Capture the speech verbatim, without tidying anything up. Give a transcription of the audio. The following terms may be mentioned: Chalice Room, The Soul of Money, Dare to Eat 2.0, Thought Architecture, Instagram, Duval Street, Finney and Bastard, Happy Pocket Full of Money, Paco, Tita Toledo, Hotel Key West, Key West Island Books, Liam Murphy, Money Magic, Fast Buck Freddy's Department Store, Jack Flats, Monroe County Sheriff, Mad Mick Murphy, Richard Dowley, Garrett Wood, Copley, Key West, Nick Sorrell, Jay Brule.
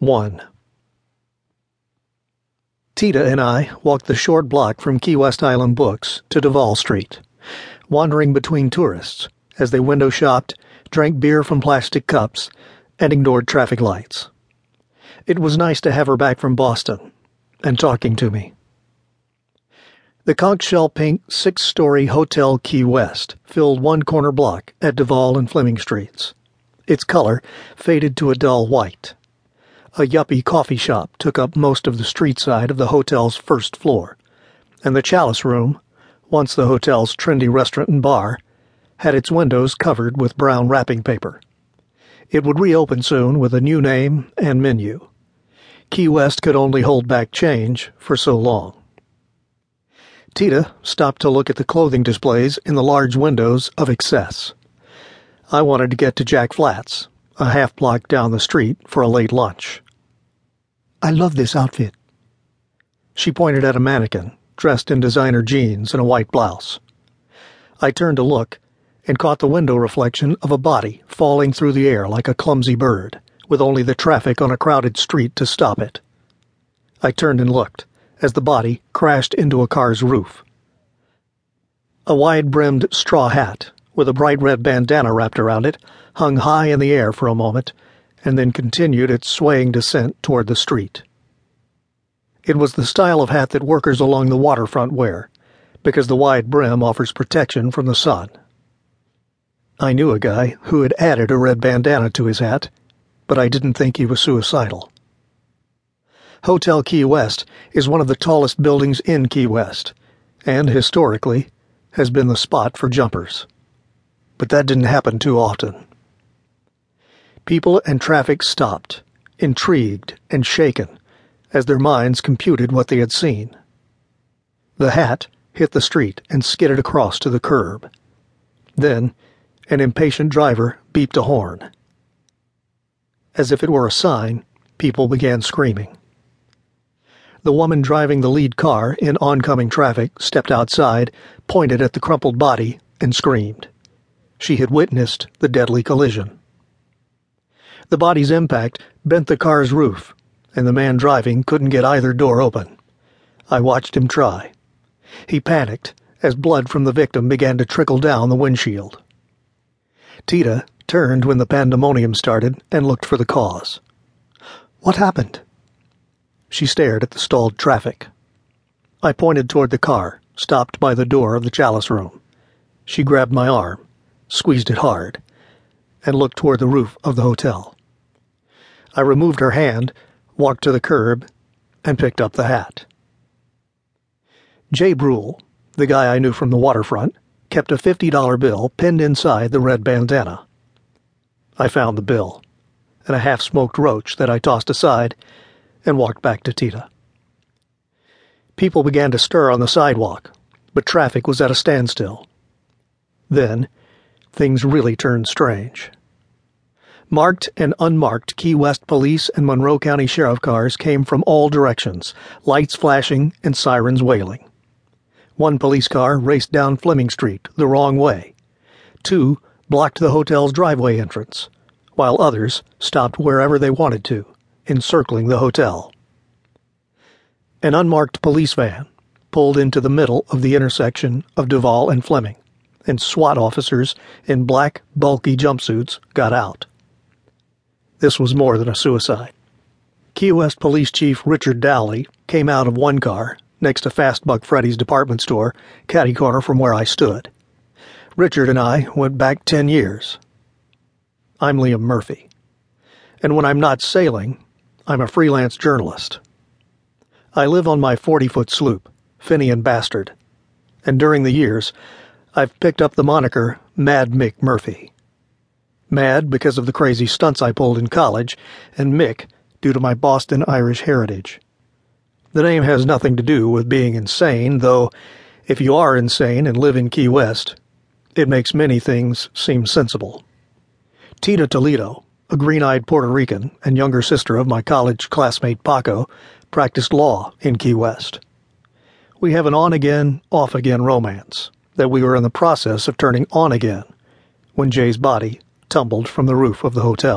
One. Tita and I walked the short block from Key West Island Books to Duval Street, wandering between tourists as they window shopped, drank beer from plastic cups, and ignored traffic lights. It was nice to have her back from Boston and talking to me. The conch shell pink six-story Hotel Key West filled one corner block at Duval and Fleming Streets. Its color faded to a dull white. A yuppie coffee shop took up most of the street side of the hotel's first floor, and the Chalice Room, once the hotel's trendy restaurant and bar, had its windows covered with brown wrapping paper. It would reopen soon with a new name and menu. Key West could only hold back change for so long. Tita stopped to look at the clothing displays in the large windows of Excess. I wanted to get to Jack Flats, a half block down the street, for a late lunch. "I love this outfit." She pointed at a mannequin, dressed in designer jeans and a white blouse. I turned to look, and caught the window reflection of a body falling through the air like a clumsy bird, with only the traffic on a crowded street to stop it. I turned and looked, as the body crashed into a car's roof. A wide-brimmed straw hat, with a bright red bandana wrapped around it, hung high in the air for a moment, and then continued its swaying descent toward the street. It was the style of hat that workers along the waterfront wear, because the wide brim offers protection from the sun. I knew a guy who had added a red bandana to his hat, but I didn't think he was suicidal. Hotel Key West is one of the tallest buildings in Key West, and, historically, has been the spot for jumpers. But that didn't happen too often. People and traffic stopped, intrigued and shaken, as their minds computed what they had seen. The hat hit the street and skidded across to the curb. Then, an impatient driver beeped a horn. As if it were a sign, people began screaming. The woman driving the lead car in oncoming traffic stepped outside, pointed at the crumpled body, and screamed. She had witnessed the deadly collision. The body's impact bent the car's roof, and the man driving couldn't get either door open. I watched him try. He panicked as blood from the victim began to trickle down the windshield. Tita turned when the pandemonium started and looked for the cause. "What happened?" She stared at the stalled traffic. I pointed toward the car, stopped by the door of the Chalice Room. She grabbed my arm, squeezed it hard, and looked toward the roof of the hotel. I removed her hand, walked to the curb, and picked up the hat. Jay Brule, the guy I knew from the waterfront, kept a fifty dollar bill pinned inside the red bandana. I found the bill, and a half-smoked roach that I tossed aside, and walked back to Tita. People began to stir on the sidewalk, but traffic was at a standstill. Then, things really turned strange. Marked and unmarked Key West police and Monroe County Sheriff cars came from all directions, lights flashing and sirens wailing. One police car raced down Fleming Street the wrong way. Two blocked the hotel's driveway entrance, while others stopped wherever they wanted to, encircling the hotel. An unmarked police van pulled into the middle of the intersection of Duval and Fleming, and SWAT officers in black, bulky jumpsuits got out. This was more than a suicide. Key West Police Chief Richard Dowley came out of one car, next to Fast Buck Freddy's Department Store, catty-corner from where I stood. Richard and I went back ten years. I'm Liam Murphy, and when I'm not sailing, I'm a freelance journalist. I live on my forty-foot sloop, Finney and Bastard, and during the years, I've picked up the moniker Mad Mick Murphy. Mad because of the crazy stunts I pulled in college, and Mick due to my Boston Irish heritage. The name has nothing to do with being insane, though if you are insane and live in Key West, it makes many things seem sensible. Tita Toledo, a green-eyed Puerto Rican and younger sister of my college classmate Paco, practiced law in Key West. We have an on-again, off-again romance that we were in the process of turning on again when Jay's body tumbled from the roof of the hotel.